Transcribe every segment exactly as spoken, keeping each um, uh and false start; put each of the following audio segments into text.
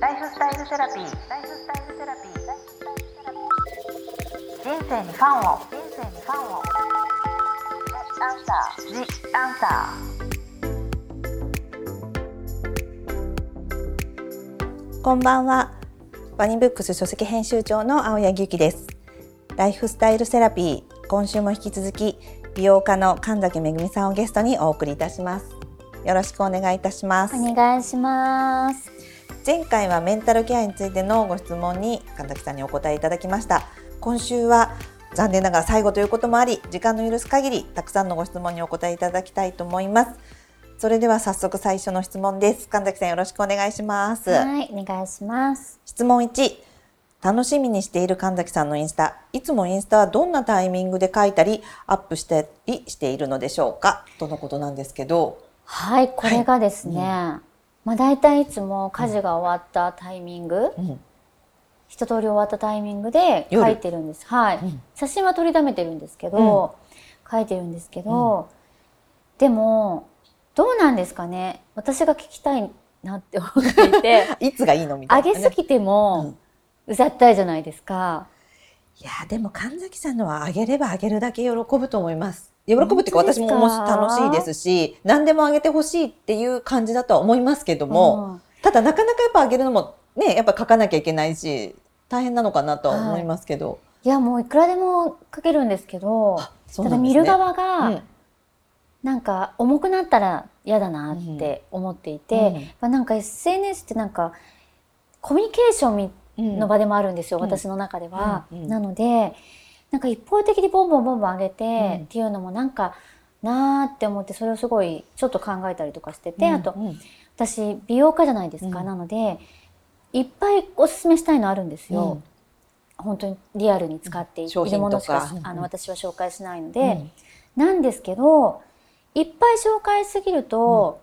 ライフスタイルセラピー人生にファンを人生にファンをThe Answer。 こんばんは、ワニブックス書籍編集長の青柳由紀です。ライフスタイルセラピー、今週も引き続き美容家の神崎恵さんをゲストにお送りいたします。よろしくお願いいたします。お願いします。前回はメンタルケアについてのご質問に神崎さんにお答えいただきました。今週は残念ながら最後ということもあり、時間の許す限りたくさんのご質問にお答えいただきたいと思います。それでは早速最初の質問です。神崎さん、よろしくお願いします。はい、お願いします。質問いち、楽しみにしている神崎さんのインスタ、いつもインスタはどんなタイミングで書いたりアップしたりしているのでしょうか、とのことなんですけど。はい、これがですね、はい、うん、まあ、大体いつも家事が終わったタイミング、うん、一通り終わったタイミングで書いてるんです。はい、うん、写真は撮りためてるんですけど、うん、書いてるんですけど、うん、でもどうなんですかね、私が聞きたいなって思っていていつがいいのみたいな、ね、上げすぎてもうざったいじゃないですか、うん、いやでも神崎さんのは上げれば上げるだけ喜ぶと思います。喜ぶっていうか、私も楽しいですし、何でもあげてほしいっていう感じだとは思いますけども、うん、ただなかなかやっぱあげるのもね、やっぱ書かなきゃいけないし大変なのかなとは思いますけど、はい、いやもういくらでも書けるんですけど、す、ね、ただ見る側が、うん、なんか重くなったら嫌だなって思っていて、うん、なんか エスエヌエス ってなんかコミュニケーションの場でもあるんですよ、うん、私の中では、うんうん、なのでなんか一方的にボンボンボンボン上げて、うん、っていうのもなんかなーって思って、それをすごいちょっと考えたりとかしてて、うん、あと、うん、私美容家じゃないですか、うん、なのでいっぱいおすすめしたいのあるんですよ、うん、本当にリアルに使っているものしか、うん、あの私は紹介しないので、うん、なんですけどいっぱい紹介すぎると、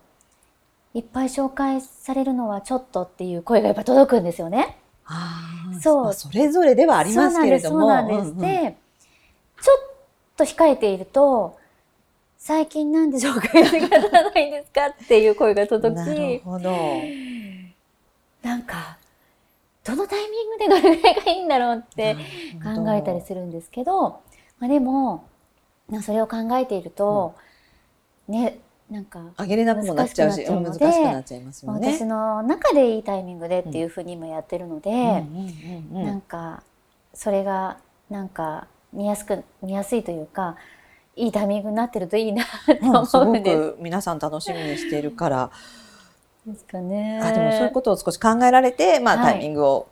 うん、いっぱい紹介されるのはちょっとっていう声がやっぱ届くんですよね。あ、そう、まあ、それぞれではありますけれども、そうなんです、そうなんです、うんうん、でちょっと控えていると、最近なんで紹介してくれないんですかっていう声が届き、なるほど、なんかどのタイミングでどれぐらいがいいんだろうって考えたりするんですけど、まあ、でもそれを考えていると、うん、ね、なんか上げれなくもなっちゃうし、難しくなっちゃいますよね。私の中でいいタイミングでっていうふうに今やってるので、なんかそれがなんか見やすく見やすいというか、いいタイミングになってるといいなと思うんです。すごく皆さん楽しみにしているからですかね。あ、でもそういうことを少し考えられて、まあ、はい、タイミングを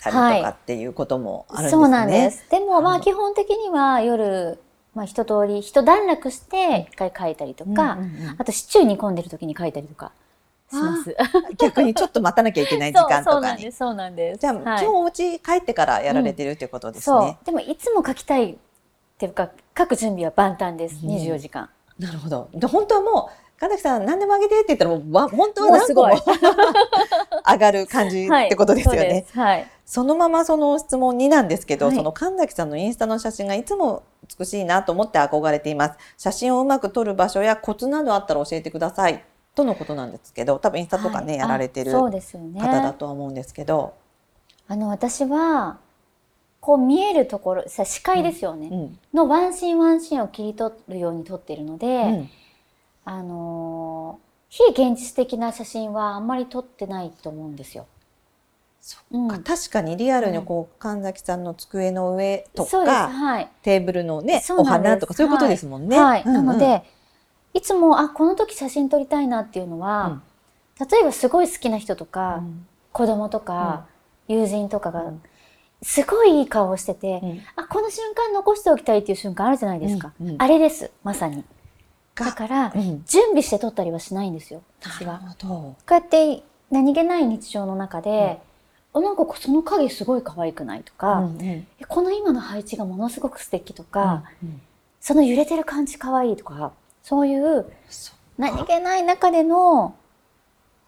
たりとかっていうこともあるんですね。はい、そうなんです。でもまあ基本的には夜、まあ、一通り一段落して一回書いたりとか、うんうんうん、あとシチュー煮込んでる時に書いたりとかします。逆にちょっと待たなきゃいけない時間とかに。そう、そうなんです、そうなんです。じゃあ、はい、今日お家帰ってからやられてるということですね、うん、そう。でもいつも書きたいっていうか、書く準備は万端です。にじゅうよじかん。うん、なるほど。で、本当はもう神崎さん何でもあげてって言ったらもう本当は何個も上がる感じってことですよね。はい、そうです。はい。そのままその質問になんですけど、はい、その神崎さんのインスタの写真がいつも美しいなと思って憧れています。写真をうまく撮る場所やコツなどあったら教えてください、とのことなんですけど、多分インスタとかね、はい、やられてる方だとは思うんですけど、あの私はこう見えるところ、視界ですよね、うんうん、のワンシーンワンシーンを切り取るように撮っているので、うん、あの非現実的な写真はあんまり撮ってないと思うんですよ。そっか、うん、確かにリアルにこう、うん、神崎さんの机の上とか、はい、テーブルのね、お花とかそういうことですもんね、はいはい、うんうん、なのでいつもあこの時写真撮りたいなっていうのは、うん、例えばすごい好きな人とか、うん、子供とか、うん、友人とかが、うん、すごいいい顔をしてて、うん、あこの瞬間残しておきたいっていう瞬間あるじゃないですか、うんうん、あれです、まさに。だから、うん、準備して撮ったりはしないんですよ、私は。なるほど。こうやって何気ない日常の中で、うん、なんかその影すごい可愛くないとか、うんうん、この今の配置がものすごく素敵とか、うんうん、その揺れてる感じ可愛いとか、そういう何気ない中での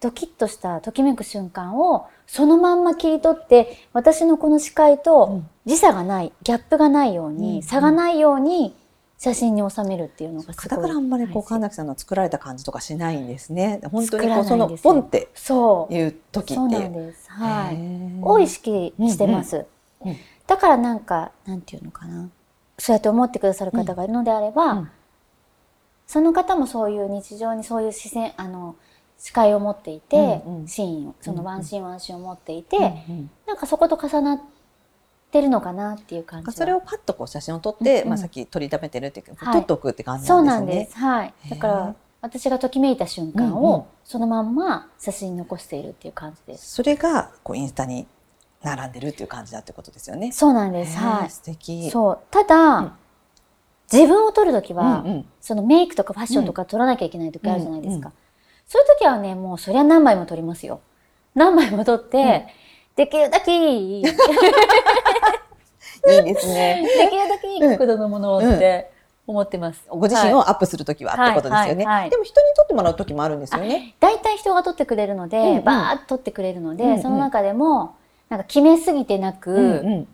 ドキッとしたときめく瞬間をそのまんま切り取って、私のこの視界と時差がない、ギャップがないように、差がないように写真に収めるっていうのがすごい。だからあんまりこう神崎さんの作られた感じとかしないんですね。本当にこうそのポンっていう時ってそうなんです、はい、を意識してます、うんうん、だからなんかなんていうのかな、そうやって思ってくださる方がいるのであれば、うんうん、その方もそういう日常にそういう視線あの視界を持っていて、うんうん、シーンをそのワンシーンワンシーンを持っていて、うんうん、なんかそこと重なっててるのかなっていう感じ。それをパッとこう写真を撮って、うんうん、まあ、さっき撮りためてるっていうか、はい、撮っておくって感じなんですね。そうなんです、はい、だから私がときめいた瞬間をそのまんま写真に残しているっていう感じです。それがこうインスタに並んでるっていう感じだってことですよね。そうなんです、はい、素敵。そうただ、うん、自分を撮るときは、うんうん、そのメイクとかファッションとか撮らなきゃいけないときあるじゃないですか、うんうんうん、そういうときはねもうそりゃ何枚も撮りますよ。何枚も撮って、うんできるだけいいいいですね。できるだけいい角度のものをって思ってます、うんうん、ご自身をアップするときは、はい、ってことですよね、はいはいはい、でも人に撮ってもらうときもあるんですよね。だいたい人が撮ってくれるので、うんうん、バーッと撮ってくれるので、うんうん、その中でもなんか決めすぎてなく、うんうん、っ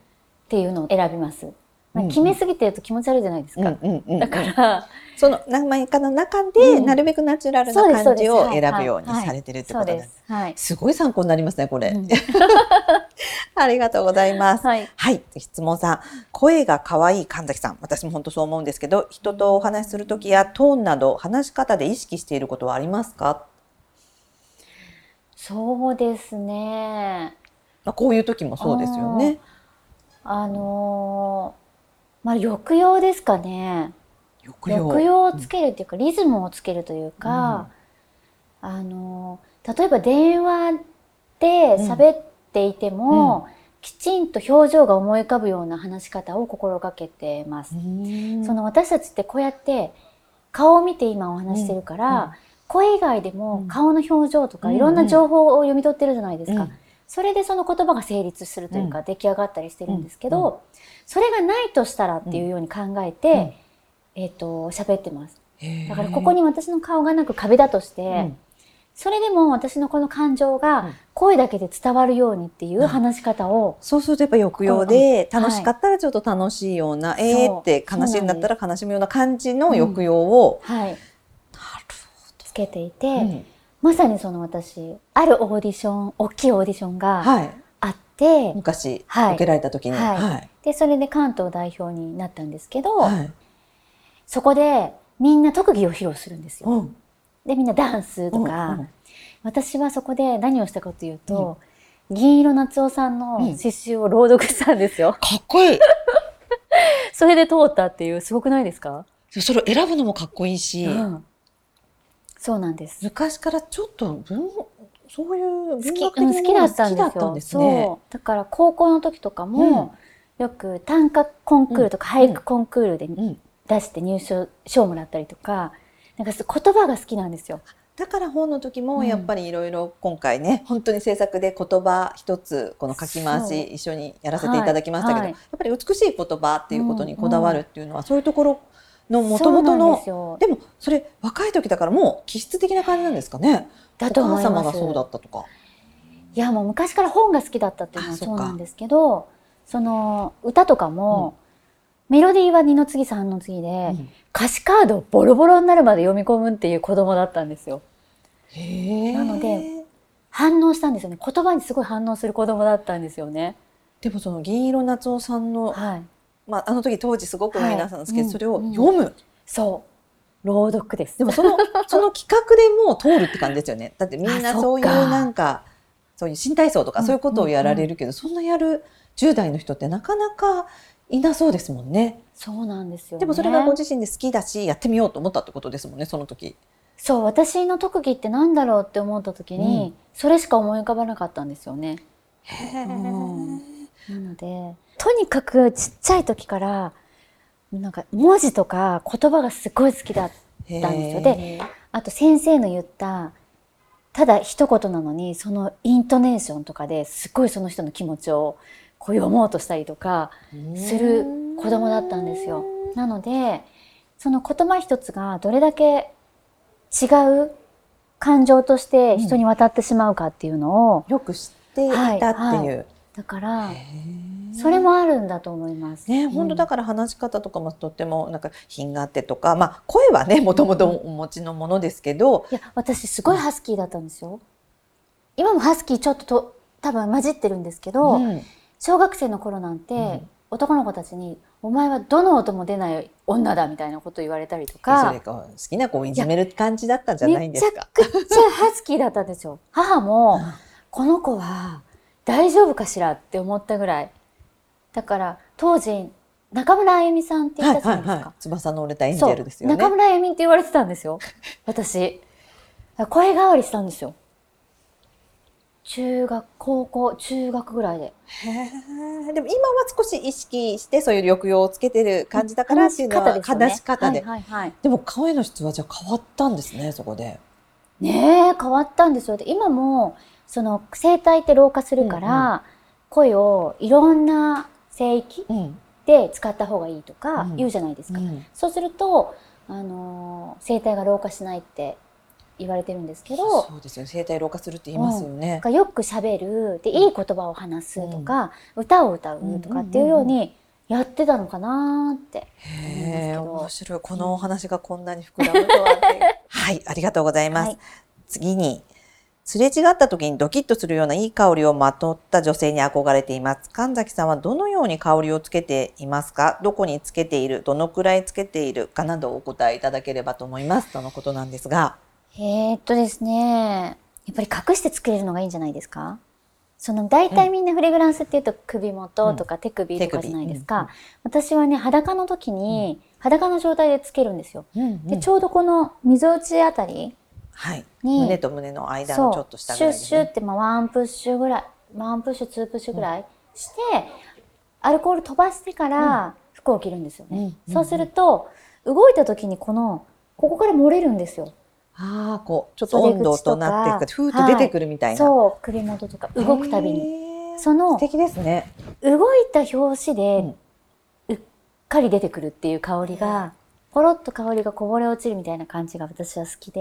ていうのを選びます。なんか決めすぎてると気持ち悪いじゃないですか、うんうん、だからその名前かの中でなるべくナチュラルな感じを選ぶようにされてるってことなんです。すごい参考になりますねこれ、うん、ありがとうございます、はいはい、質問さん、声が可愛い神崎さん、私も本当そう思うんですけど、人とお話しする時やトーンなど話し方で意識していることはありますか？そうですね、まあ、こういう時もそうですよね。あのーまあ、抑揚ですかね。抑揚、抑揚をつけるというか、うん、リズムをつけるというか、うん、あの例えば電話で喋っていても、うん、きちんと表情が思い浮かぶような話し方を心がけてます、うん、その私たちってこうやって顔を見て今お話してるから、うん、声以外でも顔の表情とか、うん、いろんな情報を読み取ってるじゃないですか、うん、それでその言葉が成立するというか、うん、出来上がったりしてるんですけど、うん、それがないとしたらっていうように考えて、うんうん、えーと、喋ってます。だからここに私の顔がなく壁だとして、うん、それでも私のこの感情が声だけで伝わるようにっていう話し方を、うん、そうするとやっぱ抑揚で、楽しかったらちょっと楽しいような、はい、えーって悲しいんだったら悲しむような感じの抑揚を、うん、はい、なるほどつけていて、うん、まさにその私あるオーディション、大きいオーディションが、はい、で昔、はい、受けられた時に、はいはい、でそれで関東代表になったんですけど、はい、そこでみんな特技を披露するんですよ、うん、でみんなダンスとか、うんうん、私はそこで何をしたかというと、うん、銀色夏夫さんの詩集を朗読したんですよ、うん、かっこいいそれで通ったっていう、すごくないですか？それを選ぶのもかっこいいし、うん、そうなんです。昔からちょっと文そういう文学的なもの好きだったんですね。そうだから高校の時とかも、うん、よく短歌コンクールとか俳句コンクールで出して入賞、うん、賞もらったりとか、なんか言葉が好きなんですよ。だから本の時もやっぱりいろいろ今回ね、うん、本当に制作で言葉一つこの書き回し一緒にやらせていただきましたけど、はいはい、やっぱり美しい言葉っていうことにこだわるっていうのは、うんうん、そういうところの元々の で, でもそれ若い時だからもう気質的な感じなんですかね。だと思います。お母様がそうだったとか。いやもう昔から本が好きだったっていうのはそうなんですけど、そ, その歌とかも、うん、メロディーは二の次三の次で、うん、歌詞カードをボロボロになるまで読み込むっていう子供だったんですよ。へ、なので反応したんですよね。言葉にすごい反応する子供だったんですよね。でもその銀色夏夫さんの、はい、まあ、あの時当時すごく皆さんですけど、はい、それを読む、うんうん、そう朗読です。でもそのその企画でもう通るって感じですよね。だってみんなそういうなんかそういう新体操とかそういうことをやられるけど、うんうんうん、そんなやるじゅう代の人ってなかなかいなそうですもんね。そうなんですよね。でもそれがご自身で好きだしやってみようと思ったってことですもんね、その時。そう、私の特技ってなんだろうって思った時に、うん、それしか思い浮かばなかったんですよね。へー。なのでとにかくちっちゃい時からなんか文字とか言葉がすごい好きだったんですよ。で、あと先生の言ったただ一言なのにそのイントネーションとかですごいその人の気持ちをこう読もうとしたりとかする子供だったんですよ。なのでその言葉一つがどれだけ違う感情として人に渡ってしまうかっていうのを、うん、よく知っていたっていう、はいはい、だからそれもあるんだと思います。ね、本当だから話し方とかもとってもなんか品があってとか、まあ声はねもともとお持ちのものですけど、いや私すごいハスキーだったんですよ。今もハスキーちょっと、と多分混じってるんですけど、うん、小学生の頃なんて、うん、男の子たちにお前はどの音も出ない女だみたいなこと言われたりとか、それか好きな子をいじめる感じだったんじゃないんですか。めちゃくちゃハスキーだったんですよ。母もこの子は大丈夫かしらって思ったぐらい。だから当時中村あゆみさんって言ったじゃないですか、はいはいはい、翼の折れたエンジェルですよね。中村あゆみって言われてたんですよ私。声変わりしたんですよ、中学、高校、中学ぐらいで。へえ。でも今は少し意識してそういう抑揚をつけてる感じだからっていうのは話し方で。でも声の質はじゃあ変わったんですね、そこで。ねえ、変わったんですよ。で今もその声帯って老化するから、うんうん、声をいろんな声域で使った方がいいとか言うじゃないですか。うんうん、そうするとあの声帯が老化しないって言われてるんですけど、そうですよ、声帯老化するって言いますよね。うん、よく喋るでいい言葉を話すとか、うん、歌を歌うとかっていうようにやってたのかなって思うんですけど。面白い、このお話がこんなに膨らむとは、ね、はい、ありがとうございます。はい、次に、すれ違った時にドキッとするようないい香りをまとった女性に憧れています。神崎さんはどのように香りをつけていますか？どこにつけている、どのくらいつけているかなどお答えいただければと思いますとのことなんですが、えーっとですね、やっぱり隠して作れるのがいいんじゃないですか。その大体みんなフレグランスっていうと首元とか手首とかじゃないですか。私はね、裸の時に裸の状態でつけるんですよ。でちょうどこの溝打ちあたり、はい、胸と胸の間のちょっと下ぐらい、ね、シュッシュってまあワンプッシュぐらい、ワンプッシュツープッシュぐらいして、アルコール飛ばしてから服を着るんですよね。そうすると動いた時にこのここから漏れるんですよ。ああ、こうちょっと温度となってふーっと出てくるみたいな、はい、そう首元とか動くたびにその素敵ですね、動いた拍子でうっかり出てくるっていう香りが、ポロッと香りがこぼれ落ちるみたいな感じが私は好きで、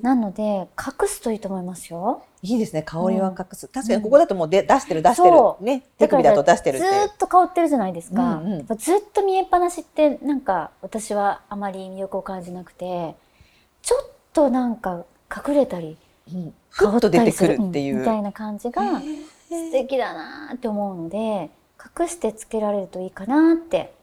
なので隠すといいと思いますよ。いいですね、香りは隠す、うん、確かにここだともうで出してる出してるね、手首だと出してるってずっと香ってるじゃないですか、うん、うん、ずっと見えっぱなしってなんか私はあまり魅力を感じなくて、ちょっとなんか隠れたり、うん、ふっと出てくるっていうみたいな感じが素敵だなって思うので、隠してつけられるといいかなって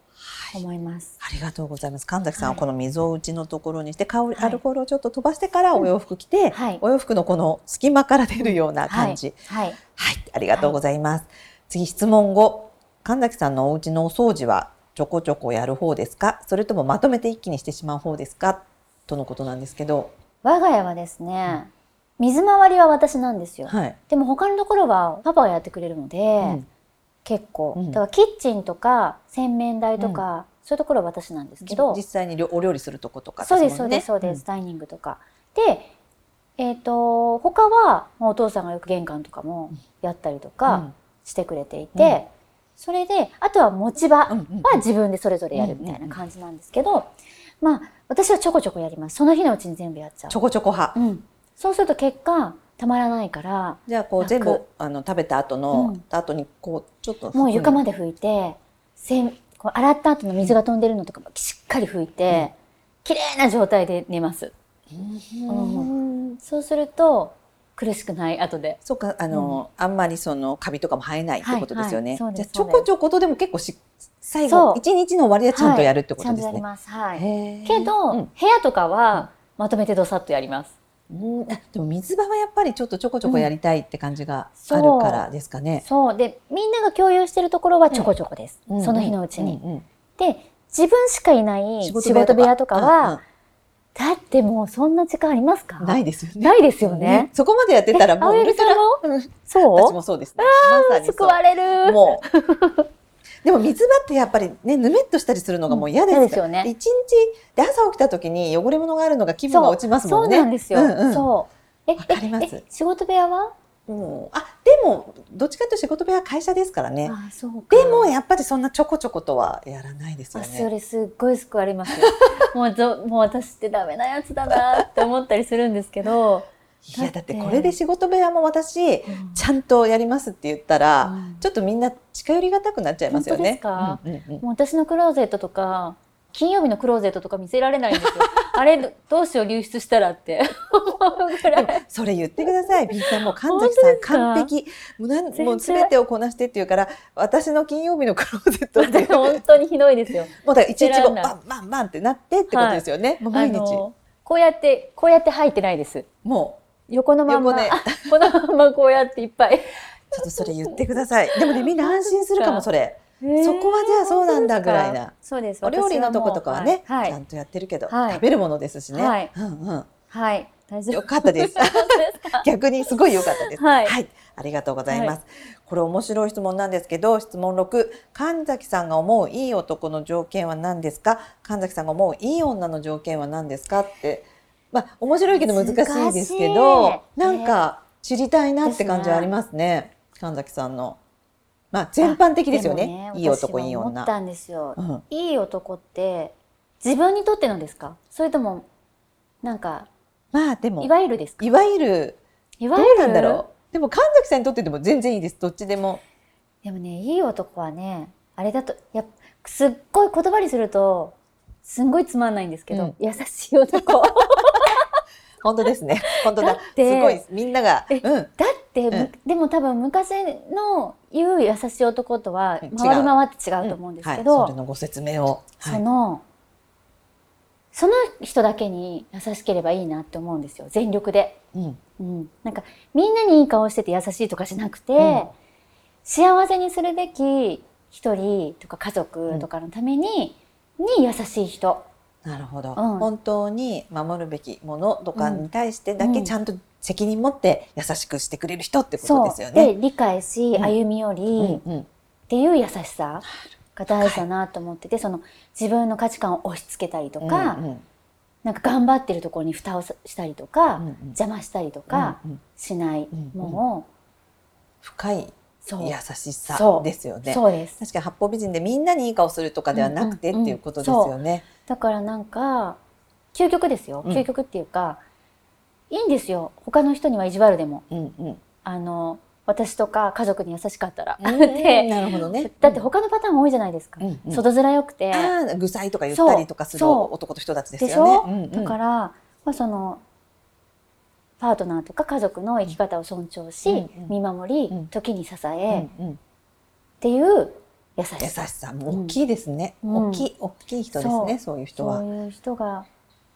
思います。はい、ありがとうございます。神崎さんはこの溝打ちのところにして、香り、はい、アルコールをちょっと飛ばしてからお洋服着て、はい、お洋服のこの隙間から出るような感じ。はい、はいはい、ありがとうございます。はい、次質問後、神崎さんのお家のお掃除はちょこちょこやる方ですか、それともまとめて一気にしてしまう方ですか？とのことなんですけど、我が家はですね、うん、水回りは私なんですよ、はい、でも他のところはパパがやってくれるので、うん、結構、うん、だからキッチンとか洗面台とか、うん、そういうところは私なんですけど、実際にお料理するとことか、そうですそうですそうです、うん、ダイニングとかで、えーと他はお父さんがよく玄関とかもやったりとかしてくれていて、うんうん、それであとは持ち場は自分でそれぞれやるみたいな感じなんですけど、まあ私はちょこちょこやります。その日のうちに全部やっちゃう、ちょこちょこ派、うん、そうすると結果たまらないから、じゃあこう全部あの食べた後の、うん、後にこうちょっともう床まで拭いて、せこう洗った後の水が飛んでるのとかもしっかり拭いて、綺麗な状態で寝ます。そうすると苦しくない後で。そうか、あの、うん、あんまりそのカビとかも生えないってことですよね。じゃちょこちょことでも結構し最後一日の終わりはちゃんとやるってことですね。けど、うん、部屋とかはまとめてどさっとやります。うん、でも水場はやっぱりちょっとちょこちょこやりたいって感じがあるからですかね。うん、そう、そうでみんなが共有してるところはちょこちょこです。うん、その日のうちに。うんうん、で自分しかいない仕事部屋とかは。うんうん、だってもうそんな時間ありますか？ないですよね。ないですよね。そこまでやってたらもうウルトラ。そう。私もそうですね。ああ、救われる。もう。でも水場ってやっぱりね、ぬめっとしたりするのがもう嫌ですよね。一日で朝起きた時に汚れ物があるのが気分が落ちますもんね。そうなんですよ。そう。え、わかります。仕事部屋は？うん、あ、でもどっちかというと仕事部屋は会社ですからね。ああ、そうか。でもやっぱりそんなちょこちょことはやらないですよね。それすっごい救われますよ。もう、もう私ってダメなやつだなって思ったりするんですけど、いやだってこれで仕事部屋も私、うん、ちゃんとやりますって言ったら、うん、ちょっとみんな近寄りがたくなっちゃいますよね。本当ですか？もう私のクローゼットとか金曜日のクローゼットとか見せられないんですよ。あれどうしよう流出したらって思うぐらい。それ言ってください B さん。もう神崎さん完璧もうなんもう全てをこなしてっていうから、私の金曜日のクローゼットって本当にひどいですよ。もうだからいちいちバンバンバンってなってってことですよね、はい、もう毎日こうやってこうやって入ってないです。もう横のまんま、ね、このままこうやっていっぱいちょっとそれ言ってください。でもねみんな安心するかもそれ。そこはじゃあそうなんだぐらいな。そうです。お料理のとことかはね、はい、ちゃんとやってるけど、はい、食べるものですしね、はいうんうんはい、大丈夫よかったです逆にすごい良かったです、はいはい、ありがとうございます、はい、これ面白い質問なんですけど、質問ろく、神崎さんが思ういい男の条件は何ですか、神崎さんが思ういい女の条件は何ですかって、まあ、面白いけど難しいですけど、なんか知りたいなって感じはありますね、えー、神崎さんのまあ、全般的ですよ ね, ねいい男いい女。思ったんですよ、うん、いい男って自分にとってのですか、それともなんかまあでもいわゆるですか。いわゆるどうなんだろう。でも神崎さんにとってでも全然いいです。どっちでも。でもねいい男はねあれだとやすっごい言葉にするとすんごいつまんないんですけど、うん、優しい男本当ですね。本当だ。だすごいみんなが、うん、だって、うん、でも多分昔の言う優しい男とは回り回って違うと思うんですけど、うんはい、それのご説明を、はい、そのその人だけに優しければいいなって思うんですよ。全力で、うんうん、なんかみんなにいい顔してて優しいとかじゃなくて、うん、幸せにするべき一人とか家族とかのために、うん、に優しい人。なるほど、うん、本当に守るべきものとかに対してだけちゃんと責任持って優しくしてくれる人ってことですよね。そうで理解し歩み寄り、うんうんうん、っていう優しさが大事だなと思ってて、その自分の価値観を押し付けたりとか、うんうん、なんか頑張ってるところに蓋をしたりとか、うんうん、邪魔したりとかしない、うんうん、もう深い優しさですよね。そうです。確かに八方美人でみんなにいい顔するとかではなくて、うんうん、っていうことですよね。だからなんか究極ですよ、うん、究極っていうかいいんですよ他の人には意地悪でも、うんうん、あの私とか家族に優しかったら、うんうんでなるほどね、だって他のパターン多いじゃないですか、うんうん、外面よくてあぐさいとか言ったりとかする男と人たちですよね、うんうん、だから、まあ、そのパートナーとか家族の生き方を尊重し、うんうん、見守り、うん、時に支え、うんうん、っていう優しさ、優しさも大きいですね、うん、大きい大きい人ですね、そういう人は。そういう人が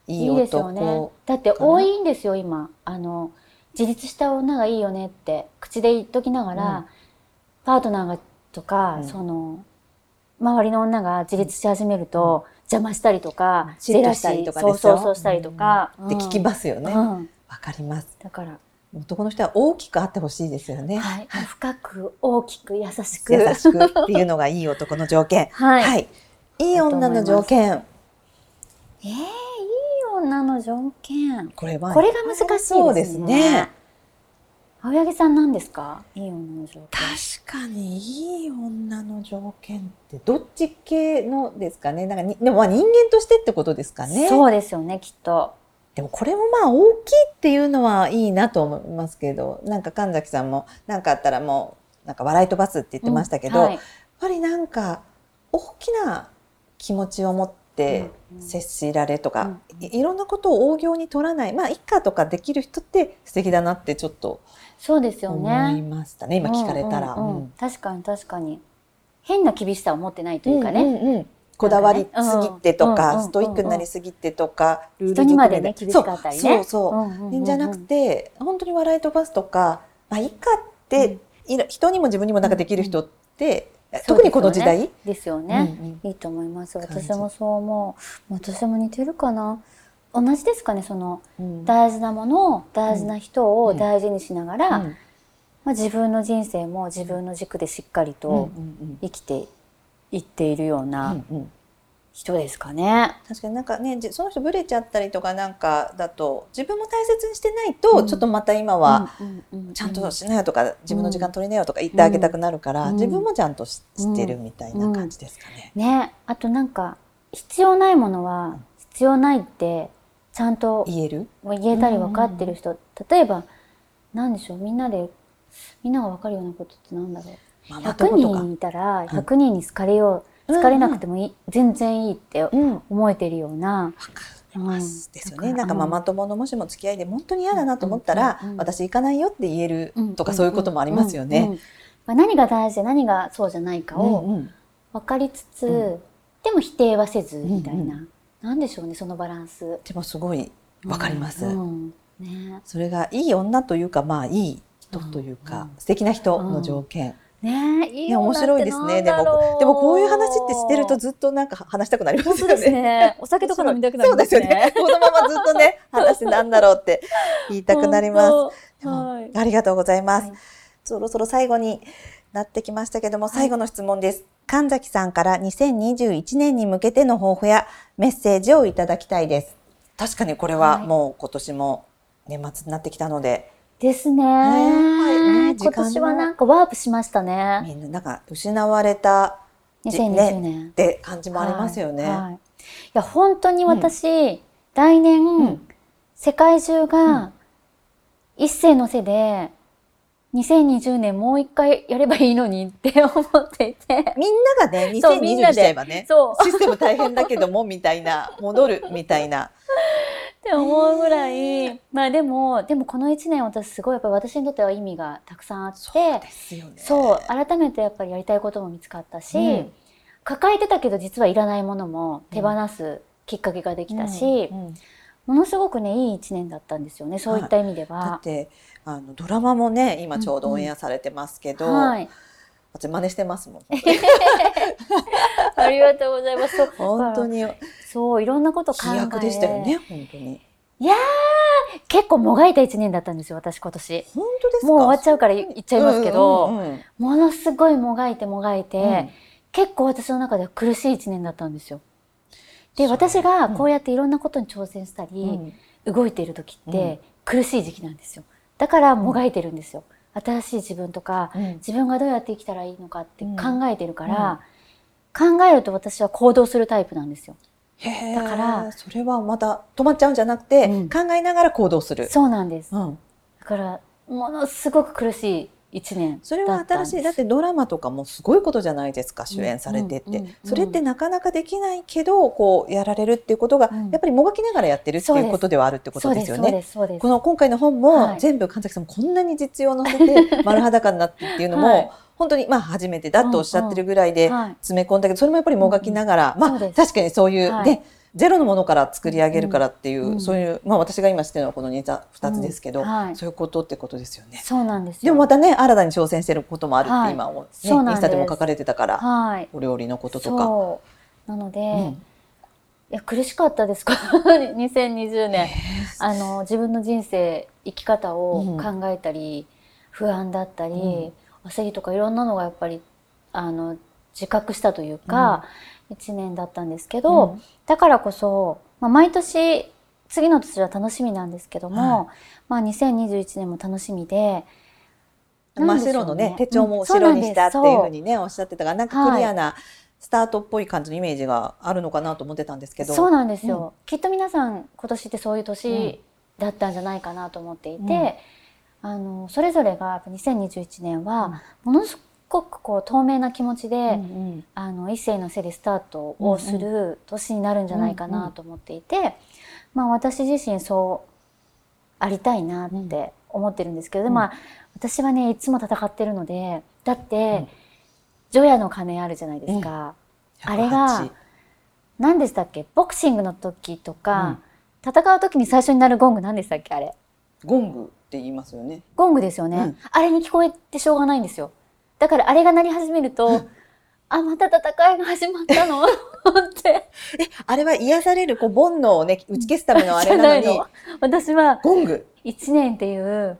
いいですよね。だって多いんですよ今あの自立した女がいいよねって口で言っときながら、うん、パートナーがとか、うん、その周りの女が自立し始めると、うん、邪魔したりとかジェラシーそうそうそうしたりとか、うんうん、って聞きますよね。うんうんわかります。だから男の人は大きくあってほしいですよね、はい、深く大きく優しく優しくっていうのがいい男の条件はい、はい、いい女の条件えー、いい女の条件これはこれが難しいですね。そうですね。青柳さん何ですかいい女の条件。確かにいい女の条件ってどっち系のですかね。なんかでも人間としてってことですかね。そうですよねきっと。でもこれもまあ大きいっていうのはいいなと思いますけど、なんか神崎さんも何かあったらもうなんか笑い飛ばすって言ってましたけど、うんはい、やっぱりなんか大きな気持ちを持って接しられとか、うん、い, いろんなことを大仰に取らないまあ一家とかできる人って素敵だなってちょっと思いましたね。今聞かれたら、うんうんうん、確かに確かに変な厳しさを持ってないというかね、うんうんうんこだわりすぎてとか、うん、ストイックになりすぎてとか、うん、ルールにまでね厳しかったりねそうそうそう、うんうんうん、じゃなくて本当に笑い飛ばすとか、まあ、いいかって、うん、人にも自分にもなんかできる人って、うん、特にこの時代ですよね、うんうん、いいと思います。私もそう思う。私も似てるかな。同じですかねその、うん、大事なものを大事な人を大事にしながら、うんうんまあ、自分の人生も自分の軸でしっかりと生きて、うんうんうん言っているような人ですかね。確かになんかねその人ブレちゃったりとかなんかだと自分も大切にしてないと、うん、ちょっとまた今はちゃんとしなよとか、うん、自分の時間取りなよとか言ってあげたくなるから、うん、自分もちゃんとしてるみたいな感じですかね、うんうんうん、ね。あとなんか必要ないものは必要ないってちちゃんと言える、言えたり分かってる人、うん、例えば何でしょう、みんなでみんなが分かるようなことってなんだろう、まあ、ひゃくにんいたらひゃくにんに好かれよう、うん、好かれなくてもいい、うん、全然いいって思えてるような。ですよね。なんかママ友のもしも付き合いで本当に嫌だなと思ったら、私行かないよって言えるとか、そういうこともありますよね。何が大事で何がそうじゃないかを分かりつつ、でも否定はせずみたいな、なんでしょうね、そのバランス。でもすごい分かります。それがいい女というか、まあいい人というか素敵な人の条件。ね、いい面白いですね。でもでもこういう話ってしてるとずっとなんか話したくなりますよね。そうですね。お酒とか飲みたくなりますね。そうですよね。このままずっとね、話してなんだろうって言いたくなります。でもありがとうございます。はい、そろそろ最後になってきましたけども、最後の質問です。神崎さんからにせんにじゅういちねんに向けての抱負やメッセージをいただきたいです。確かにこれはもう今年も年末になってきたので。ですね。今年はなんかワープしましたね。みんななんか失われたにせんにじゅうねんって感じもありますよね。はいはい、いや本当に私、うん、来年、うん、世界中が一斉のせいでにせんにじゅうねんもう一回やればいいのにって思っていて、みんながねにせんにじゅうにしちゃえばね、そうシステム大変だけどもみたいな、戻るみたいな。って思うぐらい、まあでもでもこのいちねん私すごいやっぱり私にとっては意味がたくさんあって、そうですよね。そう改めてやっぱりやりたいことも見つかったし、うん、抱えてたけど実はいらないものも手放すきっかけができたし、うんうんうん、ものすごくねいいいちねんだったんですよね。そういった意味では、はい、だってあのドラマもね今ちょうどオンエアされてますけど、うんうん、はい、私真似してますもん。ありがとうございます。本当にそういろんなこと考え。飛躍でしたよね本当に。いやー結構もがいたいちねんだったんですよ私今年。本当ですか。もう終わっちゃうから言っちゃいますけど、うんうんうん、ものすごいもがいてもがいて、うん、結構私の中では苦しいいちねんだったんですよ。で私がこうやっていろんなことに挑戦したり、うん、動いている時って苦しい時期なんですよ。だからもがいてるんですよ。新しい自分とか、うん、自分がどうやって生きたらいいのかって考えてるから、うんうん、考えると私は行動するタイプなんですよ。へー、だからそれはまた止まっちゃうんじゃなくて、うん、考えながら行動する。そうなんです、うん、だからものすごく苦しいいちねんだったんです。それは新しい、だってドラマとかもすごいことじゃないですか、主演されてって、うんうんうんうん、それってなかなかできないけどこうやられるっていうことが、うん、やっぱりもがきながらやってるっていうことではあるってことですよね。この今回の本も、はい、全部神崎さんもこんなに実用のせて丸裸になってっていうのも、はい、本当にまあ初めてだとおっしゃってるぐらいで詰め込んだけど、それもやっぱりもがきながら、まあ確かにそういうねゼロのものから作り上げるからっていう、そういうまあ私が今してるのはこのふたつですけど、そういうことってことですよね。そうなんですよ。でもまたね新たに挑戦してることもあるって今ねインスタでも書かれてたから、お料理のこととか。そうなのでいや苦しかったですにせんにじゅうねん、あの自分の人生生き方を考えたり不安だったり焦りとかいろんなのがやっぱりあの自覚したというか、うん、いちねんだったんですけど、うん、だからこそ、まあ、毎年次の年は楽しみなんですけども、はい、まあ、にせんにじゅういちねんも楽しみで、真っ白のね手帳も白にしたっていうふうにね、うん、おっしゃってたから、なんかクリアなスタートっぽい感じのイメージがあるのかなと思ってたんですけど、そうなんですよ、うん、きっと皆さん今年ってそういう年だったんじゃないかなと思っていて、うんうん、あのそれぞれがにせんにじゅういちねんはものすごくこう透明な気持ちで、うんうん、あの一斉のせいでスタートをする年になるんじゃないかなと思っていて、まあ、私自身そうありたいなって思ってるんですけど、うん、まあ、私はねいつも戦ってるので、だって除夜の鐘あるじゃないですか、うん、あれが何でしたっけ、ボクシングの時とか、うん、戦う時に最初になるゴング何でしたっけ、あれゴングって言いますよね。ゴングですよね、うん、あれに聞こえてしょうがないんですよ。だからあれが鳴り始めるとあ、また戦いが始まったのってえ、あれは癒されるこう煩悩をね打ち消すためのあれなのにの私はゴングいちねんっていう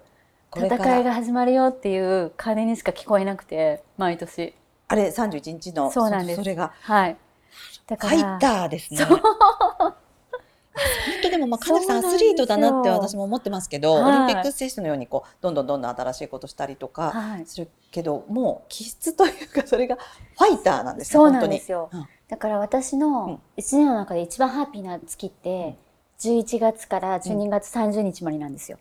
戦いが始まるよっていう鐘にしか聞こえなくて、毎年あれさんじゅういちにちの そうなんです。それが、はい、だからファイターですね。でもまあ神崎さんアスリートだなって私も思ってますけど、はい、オリンピック選手のようにこうどんどんどんどん新しいことしたりとかするけど、はい、もう気質というかそれがファイターなんですね。そうなんですよ、うん、だから私のいちねんの中で一番ハッピーな月ってじゅういちがつからじゅうにがつさんじゅうにちまでなんですよ。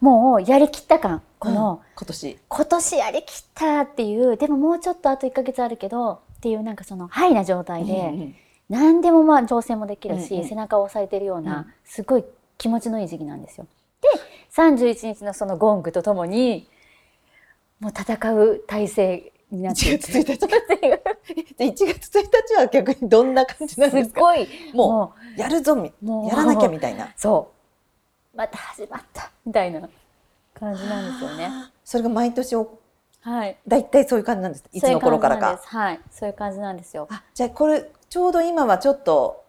うん、もうやりきった感、この、うん、今年今年やりきったっていう、でももうちょっとあといっかげつあるけどっていう、なんかそのハイな状態で、うんうん、何でもまあ挑戦もできるし、うんうん、背中を押されてるような、うん、すごい気持ちのいい時期なんですよ。でさんじゅういちにちのそのゴングとともにもう戦う体制になって、いちがつついたちいちがつついたちは逆にどんな感じなんですか？すごいもうやるぞ、もうやらなきゃみたいな、そうまた始まったみたいな感じなんですよね。それが毎年お、はい、だいたいそういう感じなんです。いつの頃からか、はい、そういう感じなんですよ。あ、じゃあこれちょうど今はちょっと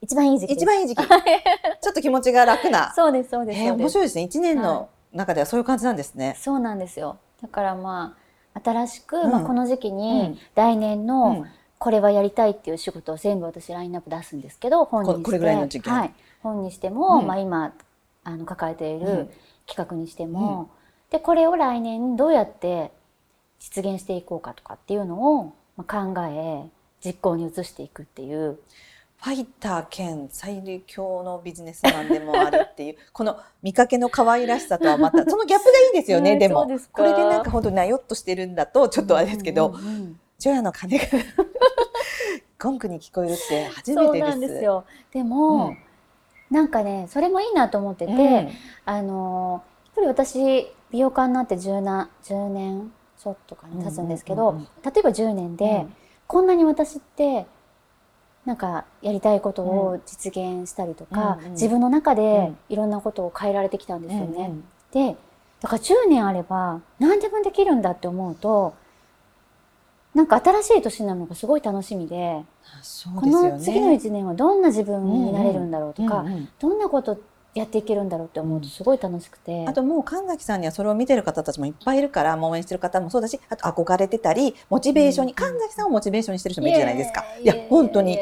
一番いい時期、一番いい時期ちょっと気持ちが楽なそうですそうです、えー、面白いですね。いちねんの中ではそういう感じなんですね。はい、そうなんですよ。だからまあ新しく、うんまあ、この時期に来年のこれはやりたいっていう仕事を全部私ラインナップ出すんですけど、本にしてこれぐらいの時期、はい、本にしても、うんまあ、今あの抱えている企画にしても、うん、でこれを来年どうやって実現していこうかとかっていうのを考え実行に移していくっていう、ファイター兼最強のビジネスマンでもあるっていうこの見かけの可愛らしさとはまたそのギャップがいいですよね。でもこれでなんか本当になよっとしてるんだとちょっとあれですけど、うんうんうん、除夜の鐘がゴングに聞こえるって初めてです。そうなんですよ。でも、うん、なんかねそれもいいなと思ってて、うん、あのやっぱり私美容家になってじゅうねんちょっとかな経つんですけど、うんうんうん、例えばじゅうねんで、うん、こんなに私ってなんかやりたいことを実現したりとか、うん、自分の中でいろんなことを変えられてきたんですよね。うん、で、だからじゅうねんあれば何でもできるんだって思うと、なんか新しい年なのがすごい楽しみで、あ、そうですよね。この次のいちねんはどんな自分になれるんだろうとか、うんうんうんうん、どんなことやっていけるんだろうって思うとすごい楽しくて、うん、あともう神崎さんにはそれを見てる方たちもいっぱいいるから、応援してる方もそうだし、あと憧れてたりモチベーションに、うん、神崎さんをモチベーションにしてる人もいるじゃないですか。いや本当に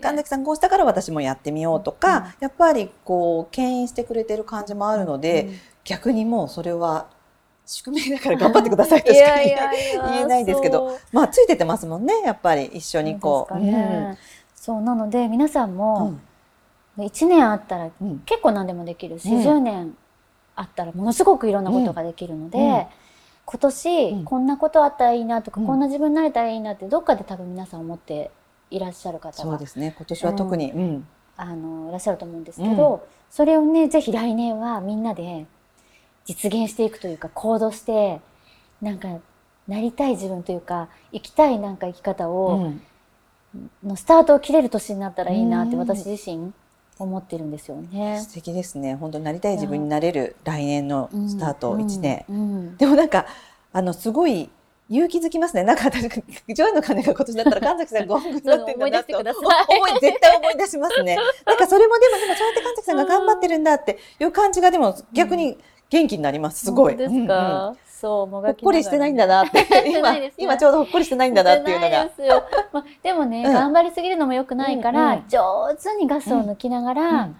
神崎さんこうしたから私もやってみようとか、うん、やっぱりこう牽引してくれてる感じもあるので、うん、逆にもうそれは宿命だから頑張ってくださいとしか言えないですけど、まあついててますもんね、やっぱり一緒にこう、そうですかね。うん、そうなので皆さんも、うん、いちねんあったら結構何でもできるし、うん、じゅうねんあったらものすごくいろんなことができるので、うんうん、今年こんなことあったらいいなとか、うん、こんな自分になれたらいいなってどっかで多分皆さん思っていらっしゃる方が、そうですね、今年は特に、うんうん、あのいらっしゃると思うんですけど、うん、それをねぜひ来年はみんなで実現していくというか、行動してなんかなりたい自分というか生きたいなんか生き方を、うん、のスタートを切れる年になったらいいなって私自身、うん思ってるんですよね。素敵ですね。本当になりたい自分になれる来年のスタートいちねん、うんうんうん、でもなんかあのすごい勇気づきますね。なんか私除夜の鐘が今年だったら神崎さんゴングになってんだなと思い絶対思い出しますね。なんかそれもでもでもそうやって神崎さんが頑張ってるんだっていう感じがでも逆に元気になります。すごい、うん、ですか、うん、そうもがきながらほっこりしてないんだなって今, 今ちょうどほっこりしてないんだなっていうのがですよ、まあ、でもね、うん、頑張りすぎるのも良くないから、うんうん、上手にガスを抜きながら、うん、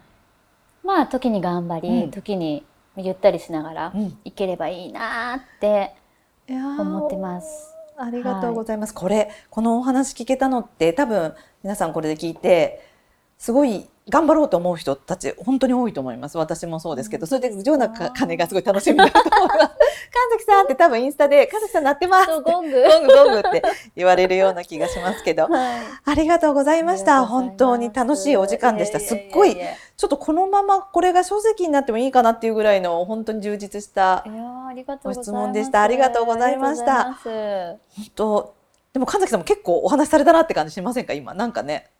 まあ時に頑張り、うん、時にゆったりしながら、うん、いければいいなって思ってます。ありがとうございます。はい、これこのお話聞けたのって多分皆さんこれで聞いてすごい頑張ろうと思う人たち本当に多いと思います。私もそうですけど、それで除夜の鐘がすごい楽しみだと思います。神崎さんって多分インスタで神崎さん鳴ってますってゴングゴングゴングって言われるような気がしますけど、はい、ありがとうございました。本当に楽しいお時間でした。すっごいちょっとこのままこれが書籍になってもいいかなっていうぐらいの本当に充実したご質問でした。ありがとうございました。本当でも神崎さんも結構お話されたなって感じしませんか？今なんかね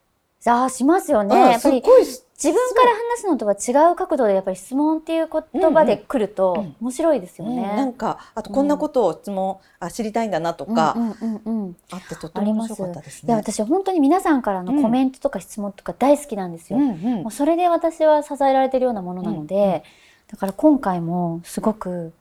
あしますよね。やっぱり自分から話すのとは違う角度でやっぱり質問っていう言葉で来ると面白いですよね。うんうんうん、なんかあとこんなことを質問、うん、あ知りたいんだなとか、うんうんうんうん、あってとっても面白かったですね。いや私本当に皆さんからのコメントとか質問とか大好きなんですよ。うんうん、もうそれで私は支えられているようなものなので、うんうん、だから今回もすごく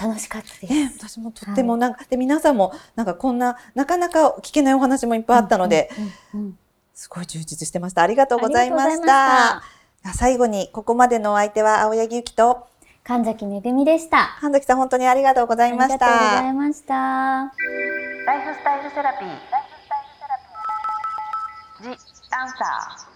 楽しかったです。ね、私もとってもなんか、はい、で皆さんもなんかこんななかなか聞けないお話もいっぱいあったので。うんうんうんうんすごい充実してました。ありがとうございました。最後にここまでのお相手は青柳ゆきと神崎めぐみでした。神崎さん本当にありがとうございました。ありがとうございました。ライフスタイルセラピー The Answer